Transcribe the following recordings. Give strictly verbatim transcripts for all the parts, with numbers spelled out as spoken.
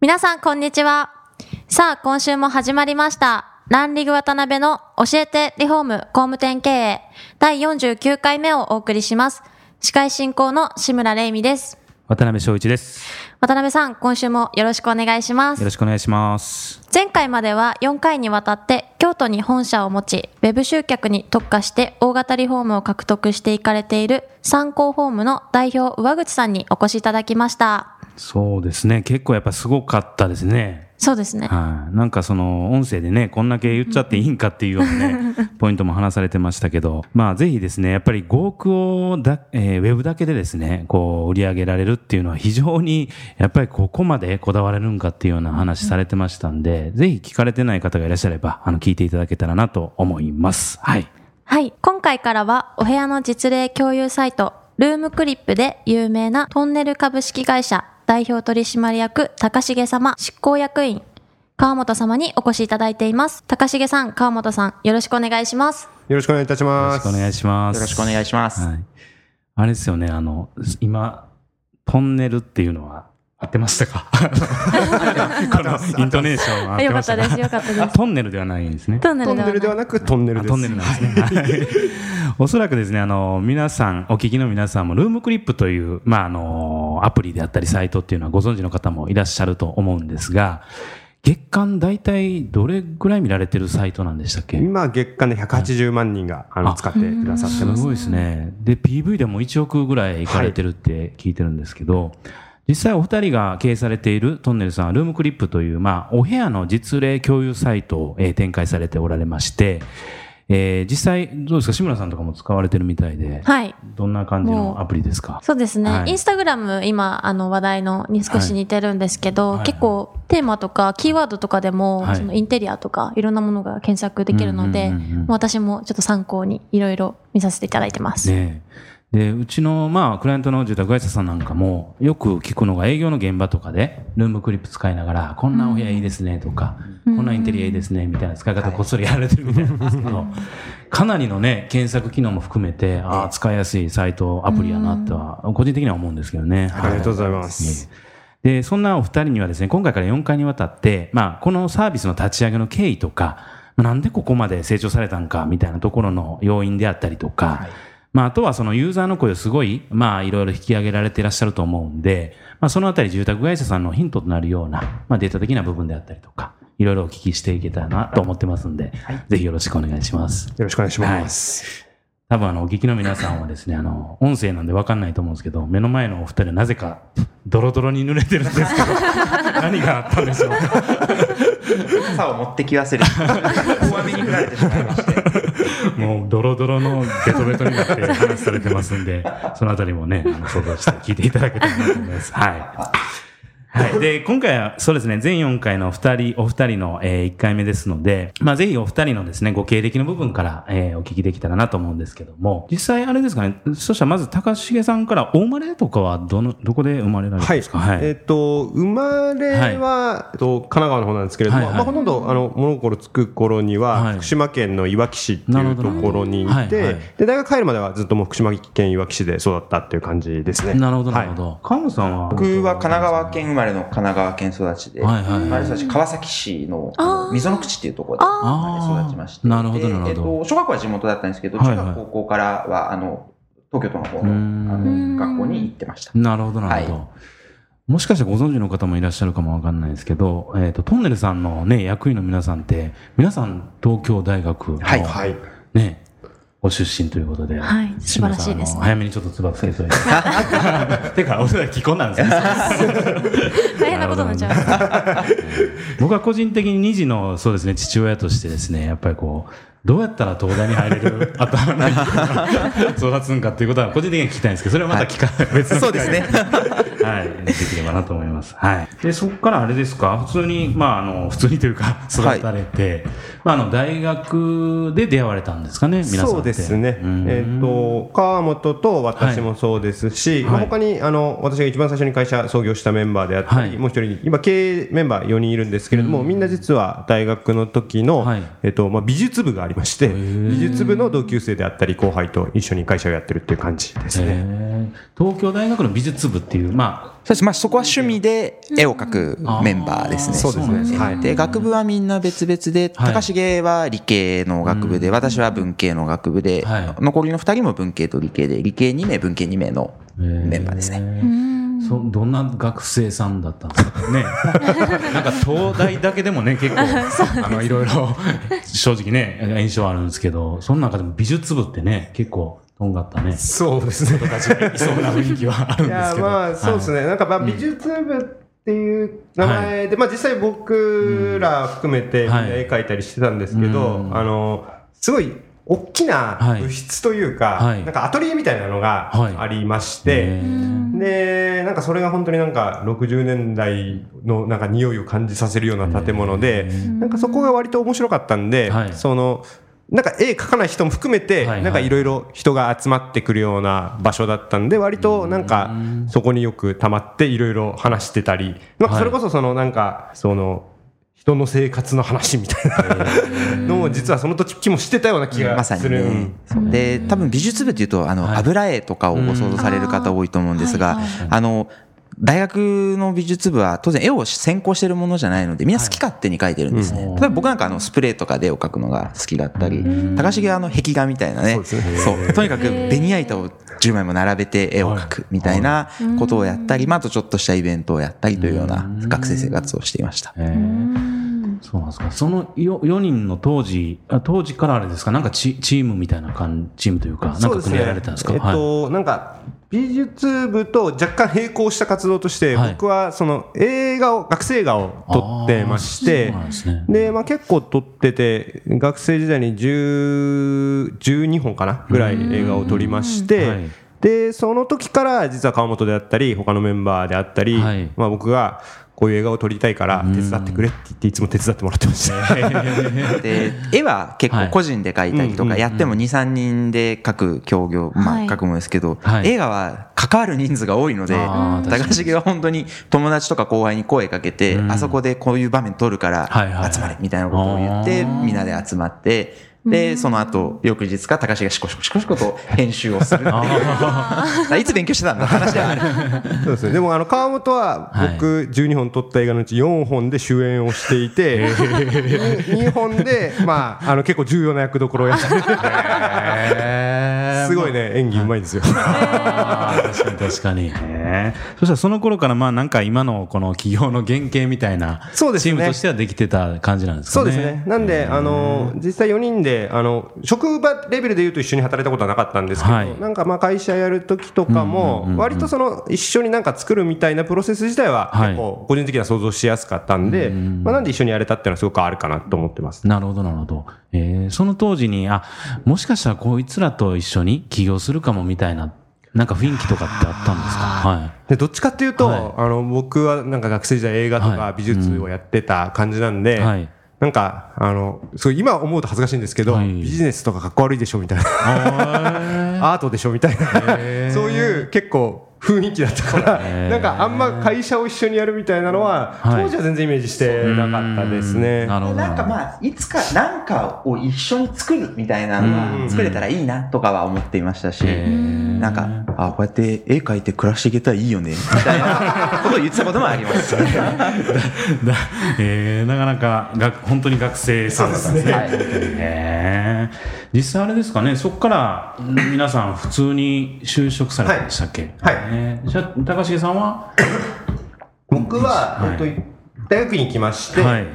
皆さんこんにちは。さあ今週も始まりましたランリグ渡辺の教えてリフォーム工務店経営だいよんじゅうきゅうかいめをお送りします。司会進行の志村玲美です。渡辺翔一です。渡辺さん、今週もよろしくお願いします。よろしくお願いします。前回まではよんかいにわたって京都に本社を持ち、ウェブ集客に特化して大型リフォームを獲得していかれている三幸ホームの代表上口さんにお越しいただきました。そうですね、結構やっぱすごかったですね。そうですね、はあ、なんかその音声でねこんだけ言っちゃっていいんかっていうようなねポイントも話されてましたけど、まあぜひですねやっぱりごおくをだ、えー、ウェブだけでですねこう売り上げられるっていうのは非常にやっぱりここまでこだわれるんかっていうような話されてましたんで、うん、ぜひ聞かれてない方がいらっしゃればあの聞いていただけたらなと思います。はい、はい、今回からはお部屋の実例共有サイトルームクリップで有名なトンネル株式会社代表取締役高重様、執行役員川本様にお越しいただいています。高重さん、川本さん、よろしくお願いします。よろしくお願いいたします。よろしくお願いします。よろしくお願いします。はい、あれですよね、あの今トンネルっていうのは合ってましたか？このイントネーションは合ってましたか？よかったです、よかったです。トンネルではないんですね。トンネルではなくトンネルです。トンネルなんですね。おそらくですね、あの皆さんお聞きの皆さんもルームクリップという、まあ、あのアプリであったりサイトっていうのはご存知の方もいらっしゃると思うんですが、月間大体どれぐらい見られてるサイトなんでしたっけ？今月間でひゃくはちじゅうまんにんがあの使ってくださってます。すごいですね。で ピーブイ でもいちおくぐらいいかれてるって聞いてるんですけど、はい、実際お二人が経営されているトンネルさんはルームクリップという、まあ、お部屋の実例共有サイトを展開されておられまして、えー、実際どうですか、志村さんとかも使われてるみたいで、はい、どんな感じのアプリですか？そうですね、はい、インスタグラム今あの話題のに少し似てるんですけど、はい、結構テーマとかキーワードとかでも、はい、そのインテリアとかいろんなものが検索できるので、うんうんうんうん、もう私もちょっと参考にいろいろ見させていただいてます。ねでうちの、まあ、クライアントの住宅会社さんなんかもよく聞くのが営業の現場とかでルームクリップ使いながらこんなお部屋いいですねとか、うん、こんなインテリアいいですねみたいな使い方こっそりやられてるみたいなんですけど、はい、かなりのね検索機能も含めてあ使いやすいサイトアプリやなとは個人的には思うんですけどね、はい、ありがとうございます。でそんなお二人にはですね今回からよんかいにわたって、まあ、このサービスの立ち上げの経緯とかなんでここまで成長されたのかみたいなところの要因であったりとか、はいまあ、あとはそのユーザーの声をすごい、まあ、いろいろ引き上げられていらっしゃると思うんで、まあ、そのあたり住宅会社さんのヒントとなるような、まあ、データ的な部分であったりとか、いろいろお聞きしていけたらなと思ってますんで、はい、ぜひよろしくお願いします。よろしくお願いします。はい、多分あのお聞きの皆さんはですね、あの音声なんで分かんないと思うんですけど、目の前のお二人なぜかドロドロに濡れてるんですけど、何があったんでしょうか。傘を持ってき忘れて、大雨に降られてしまいまして。もうドロドロのベトベトになって話されてますんでそのあたりもね想像して聞いていただけたらなと思います。はい、はい、で今回はそうですね全よんかいのふたりお二人の、えー、いっかいめですので、まあ、ぜひお二人のですねご経歴の部分から、えー、お聞きできたらなと思うんですけども、実際あれですかね、そしたらまず高重さんからお生まれとかは ど, のどこで生まれられるんですか？はいはい、えー、と生まれは、はいえー、と神奈川の方なんですけれども、はいはいまあ、ほとんどあの物心つく頃には、はい、福島県のいわき市っていうところにいて、はいはい、で大学入るまではずっともう福島県いわき市で育ったっていう感じですね。なるほどなるほど、はい、川本さんは僕は神奈川県生まれの神奈川県育ちで、はいはいはい、生まれ育ち川崎市の溝の口っていうところで育ちまして、なるほどなるほど、えー、と小学校は地元だったんですけど、はいはい、中学高校からはあの東京都の方の、 あの学校に行ってました。なるほどなるほど、はい、もしかしてご存知の方もいらっしゃるかもわかんないですけど、えー、とトンネルさんの、ね、役員の皆さんって皆さん東京大学の、ねはいはいねご出身ということで、はい、素晴らしいです、ね、早めにちょっとつばつけそうですてかお世代既婚なんですね大変なことになっちゃう僕は個人的にに児のそうですね父親としてですねやっぱりこうどうやったら東大に入れる頭の育つんかということは個人的に聞きたいんですけど、それはまた機会、はい、別の機会で、そうですねはい、できればなと思います。はい。でそこからあれですか、普通に、まあ、あの普通にというか育たれて、はい、まあ、あの大学で出会われたんですかね、皆さんって。そうですね、えー、と川本と私もそうですし、はい、まあ、他にあの私が一番最初に会社創業したメンバーであったり、はい、もう一人今経営メンバーよにんいるんですけれども、みんな実は大学の時の、はい、えーとまあ、美術部がありまして、美術部の同級生であったり後輩と一緒に会社をやってるっていう感じですね。東京大学の美術部っていう、まあ、そうです、まあ、そこは趣味で絵を描くメンバーですね。そうですね、はい、で学部はみんな別々で、はい、高重は理系の学部で、私は文系の学部で、はい、残りのふたりも文系と理系で、理系にめい文系にめいのメンバーですね。そどんな学生さんだったんですかねなんか東大だけでもね結構あのいろいろ正直ね印象あるんですけど、その中でも美術部ってね結構とんがったね、そうですね、人たちがいそうな雰囲気はあるんですけど、いや、まあ、そうですね、はい、なんかまあ美術部っていう名前で、はい、まあ、実際僕ら含めてみんな絵描いたりしてたんですけど、はい、あのすごい大きな部室というか、はい、なんかアトリエみたいなのがありまして、はい、でなんかそれが本当になんかろくじゅうねんだいのなんか匂いを感じさせるような建物で、なんかそこが割と面白かったんで、はい、そのなんか絵描かない人も含めてなんかいろいろ人が集まってくるような場所だったんで、割となんかそこによく溜まっていろいろ話してたり、なんかそれこそそのなんかその人の生活の話みたいなのを実はその時もしてたような気がする、うん、まさにね。で多分美術部っていうとあの、はい、油絵とかをご想像される方多いと思うんですが、うん、あの大学の美術部は当然絵を専攻しているものじゃないので、みんな好き勝手に描いてるんですね、はい、うん、例えば僕なんかあのスプレーとかで絵を描くのが好きだったり、高重はあの壁画みたいなね、そうですね、そうとにかくベニヤ板をじゅうまいも並べて絵を描くみたいなことをやったり、まあ、あとちょっとしたイベントをやったりというような学生生活をしていました。へー、そうなんですか。そのよにんの当時、当時からあれですか、なんか チ, チームみたいな感じ、チームというか、なんか組み合われたんですか。そうですね、えっと、はい、なんか美術部と若干並行した活動として、はい、僕はその映画を、学生映画を撮ってまして、そうなんですね、でまあ、結構撮ってて、学生時代にじゅうにほんかなぐらい映画を撮りまして、はい、でその時から実は川本であったり、他のメンバーであったり、はい、まあ、僕がこういう映画を撮りたいから手伝ってくれって言って、いつも手伝ってもらってました、うん、で絵は結構個人で描いたりとかやっても に,さん 人で描く協業、まあ描くものですけど、はい、映画は関わる人数が多いので、高重は本当に友達とか後輩に声かけて、あそこでこういう場面撮るから集まれみたいなことを言って、みんなで集まって、でその後翌日か高重がシコシコシコシコと編集をするっていうあいつ勉強してたんだって話ではあるそうですね。でもあの川本は僕じゅうにほん撮った映画のうちよんほんで主演をしていて、にほんでまああの結構重要な役どころをやってすごいね、演技うまいんですよあ確かに確かに、ね、そしたらその頃からまあなんか今のこの企業の原型みたいなチームとしてはできてた感じなんですかね。そうですね、なんであの実際よにんであの職場レベルでいうと一緒に働いたことはなかったんですけど、はい、なんかまあ会社やるときとかも割とその一緒になんか作るみたいなプロセス自体は結構個人的には想像しやすかったんで、はい、まあ、なんで一緒にやれたっていうのはすごくあるかなと思ってます。なるほどなるほど、えー、その当時にあもしかしたらこいつらと一緒に起業するかもみたいななんか雰囲気とかってあったんですか。はい、でどっちかっていうと、はい、あの僕はなんか学生時代映画とか美術をやってた感じなんで、はい、うん、はい、なんかあのそれ今思うと恥ずかしいんですけど、はい、ビジネスとかかっこ悪いでしょみたいなアートでしょみたいなそういう結構雰囲気だったから、なんかあんま会社を一緒にやるみたいなのは当時は全然イメージしてなかったですね、はい、んなんかまあいつか何かを一緒に作るみたいなのは作れたらいいなとかは思っていましたし、なんかあこうやって絵描いて暮らしていけたらいいよねみたいなことを言ってたこともありますだだ、えー、なかなかが本当に学生さんだったんですね、はい、えー、実際あれですかね、そこから皆さん普通に就職されたんでしたっけ。はい、はい、えー、じゃあ高重さんは僕は、はい、大学院に来まして、はい、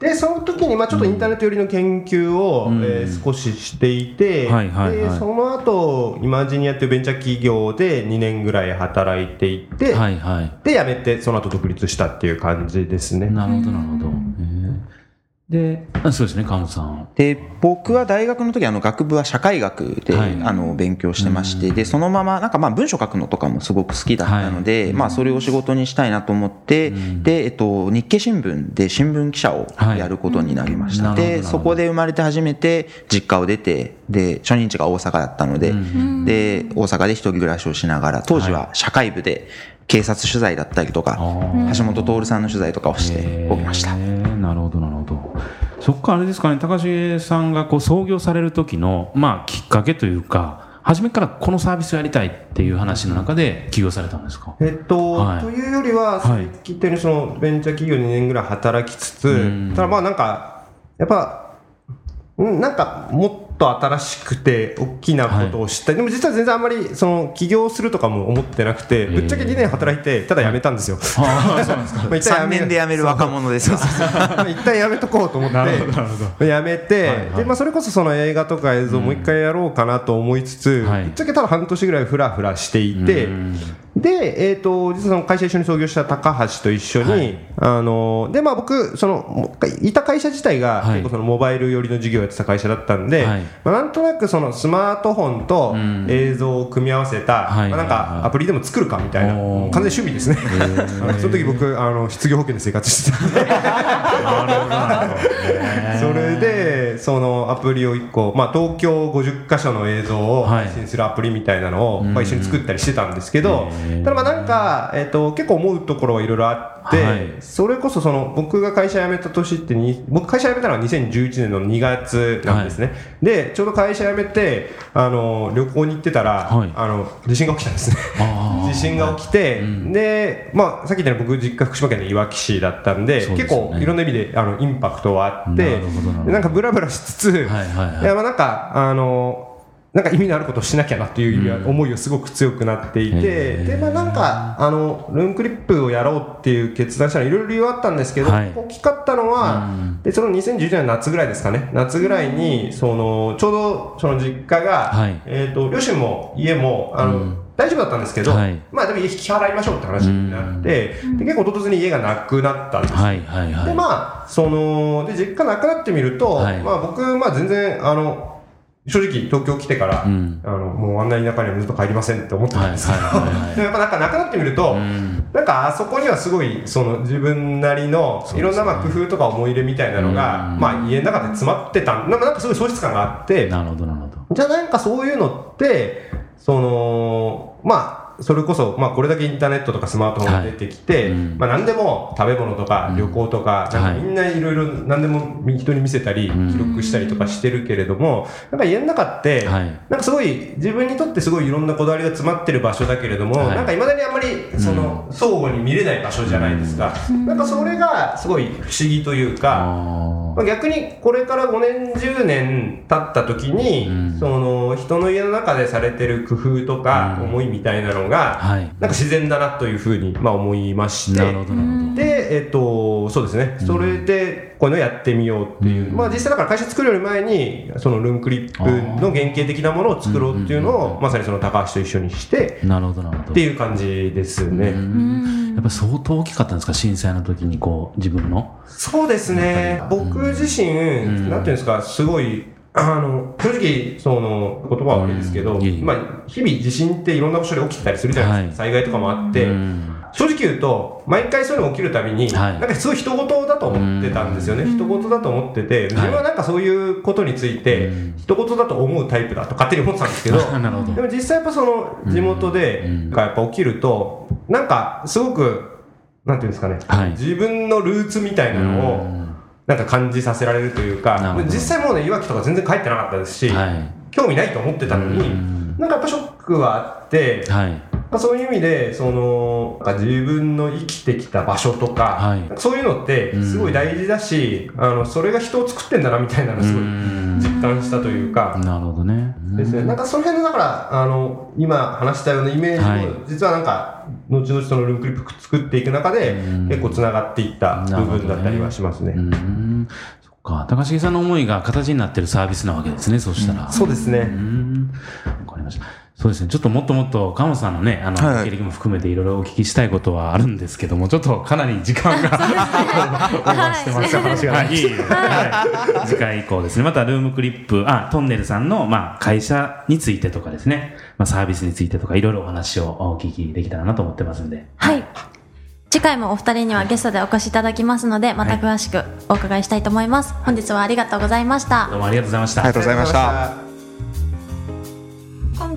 でその時にまあちょっとインターネット寄りの研究を、うん、えー、少ししていて、はいはいはい、でその後イマジニアというベンチャー企業でにねんぐらい働いていて、はいはい、で辞めてその後独立したっていう感じですね。なるほどなるほど、えー、で、あ、そうですね、菅さん。で、僕は大学の時、あの学部は社会学で、はい、あの勉強してまして、で、そのまま、なんかまあ文章書くのとかもすごく好きだったので、はい、まあそれを仕事にしたいなと思って、で、えっと、日経新聞で新聞記者をやることになりました。はい、で、そこで生まれて初めて実家を出て、で、初任地が大阪だったので、うん、で、大阪で一人暮らしをしながら、当時は社会部で、警察取材だったりとか、橋本徹さんの取材とかをしておりました。なるほどなるほど。そこからあれですかね、高重さんがこう創業される時の、まあ、きっかけというか、初めからこのサービスをやりたいっていう話の中で起業されたんですか？えっと、はい、というよりは、はい、さっき言ったようにそのベンチャー企業にねんぐらい働きつつ、ただまあなんかやっぱなんかもっとちょっと新しくて大きなことを知ったり、はい、でも実は全然あんまりその起業するとかも思ってなくて、ぶっちゃけにねん働いてただ辞めたんですよ。ああそうなんですか。まあ一旦さんねんで辞める若者ですか。そうそうそうそう、まあ、一旦辞めとこうと思って辞めて、はいはい、でまあ、それこそその映画とか映像をもう一回やろうかなと思いつつ、うん、ぶっちゃけただ半年ぐらいフラフラしていて、うんで、えー、と実はその会社一緒に創業した高橋と一緒に、はい、あのでまあ、僕そのいた会社自体が結構そのモバイル寄りの事業をやってた会社だったんで、はい、まあ、なんとなくそのスマートフォンと映像を組み合わせた、うん、まあ、なんかアプリでも作るかみたいな、はい、完全に趣味ですね。その時僕あの失業保険で生活してたんでそれでそのアプリをいっこ、まあ、東京ごじゅっカ所の映像を配信するアプリみたいなのを、はい、まあ、一緒に作ったりしてたんですけど、うん、ただまあなんか、えー、と結構思うところはいろいろあって、はい、それこ そ, その僕が会社辞めた年ってに僕会社辞めたのはにせんじゅういちねんのにがつなんですね、はい、でちょうど会社辞めてあの旅行に行ってたら、はい、あの地震が起きたんですね。あ地震が起きて、はい、うん、でまあ、さっき言ったように僕実家福島県のいわき市だったん で, で、ね、結構いろんな意味であのインパクトはあって な, なんかブラブラしつつ、はいはいはい、いやまあなんかあのなんか意味のあることをしなきゃなっていう思いをすごく強くなっていて、うん、でまあなんかあのルームクリップをやろうっていう決断したのいろいろ理由あったんですけど、はい、大きかったのは、うん、でそのにせんじゅういちねんの夏ぐらいですかね、夏ぐらいにそのちょうどその実家が、はい、えー、と両親も家もあの、うん、大丈夫だったんですけど、はい、まあでも家引き払いましょうって話になって、うん、で結構おととしに家がなくなったんです、はいはいはい、でまあそので実家なくなってみると、はい、まあ僕まあ全然あの正直東京来てから、うん、あのもうあんな田舎にはずっと帰りませんって思ってたんですけど、でもやっぱなんかなくなってみると、うん、なんかあそこにはすごいその自分なりのいろんなまあ工夫とか思い入れみたいなのが、うん、まあ、家の中で詰まってた、なんかなんかすごい喪失感があって、なるほどなるほど。じゃあなんかそういうのってそのまあそれこそ、まあ、これだけインターネットとかスマートフォンが出てきて、はい、うん、まあ、何でも食べ物とか旅行とか、うん、なんかみんないろいろ何でも人に見せたり記録したりとかしてるけれども、なんか家の中って、はい、なんかすごい自分にとってすごいいろんなこだわりが詰まってる場所だけれども、はい、なんか未だにあんまりその相互に見れない場所じゃないですか、うん、なんかそれがすごい不思議というか、まあ、逆にこれからごねんじゅうねん経った時に、うん、その人の家の中でされてる工夫とか思いみたいなのが、うん、はい、なんか自然だなというふうにまあ思いまして、なるほどなるほど。で、えっと、そうですね、それでこういうのやってみようっていう、うん、まあ、実際だから会社作るより前にそのルームクリップの原型的なものを作ろうっていうのを、うんうんうん、まさにその高橋と一緒にしてっていう感じですね、うんうん。やっぱ相当大きかったんですか、震災の時にこう自分の。そうですね、僕自身、うん、なんていうんですか、すごいあの正直その言葉は悪いですけど、うん、いい、まあ、日々地震っていろんな場所で起きてたりするじゃないですか、はい、災害とかもあって、うん、正直言うと毎回そういうの起きるたびに、はい、なんかすごい人事だと思ってたんですよね。人事だと思ってて、自分はなんかそういうことについて人事だと思うタイプだと勝手に思ってたんですけど、なるほど。でも実際やっぱその地元でやっぱ起きるとなんかすごくなんていうんですかね、はい、自分のルーツみたいなのをなんか感じさせられるというか、実際もうね、いわきとか全然帰ってなかったですし、はい、興味ないと思ってたのになんかやっぱショックはあって、はい、そういう意味でその自分の生きてきた場所とか、はい、そういうのってすごい大事だし、うん、あのそれが人を作ってんだなみたいなのをすごい実感したというか、なるほどね、ですね。なんかその辺のだからあの今話したようなイメージも実はなんか、はい、後々そのルームクリップ作っていく中で結構つながっていった部分だったりはしますね。うん、か高重さんの思いが形になってるサービスなわけですね、そうしたら。うん、そうですね。うん、わかりました。そうですね、ちょっともっともっと川本さんのね、あの、はい、経歴も含めていろいろお聞きしたいことはあるんですけども、ちょっとかなり時間がオーバーしてました、話が、はいはい、次回以降ですね、またルームクリップ、あ、トンネルさんの、まあ、会社についてとかですね、まあ、サービスについてとかいろいろお話をお聞きできたらなと思ってますんで、はい、次回もお二人にはゲストでお越しいただきますので、また詳しくお伺いしたいと思います。本日はありがとうございました。どうもありがとうございました。ありがとうございました。今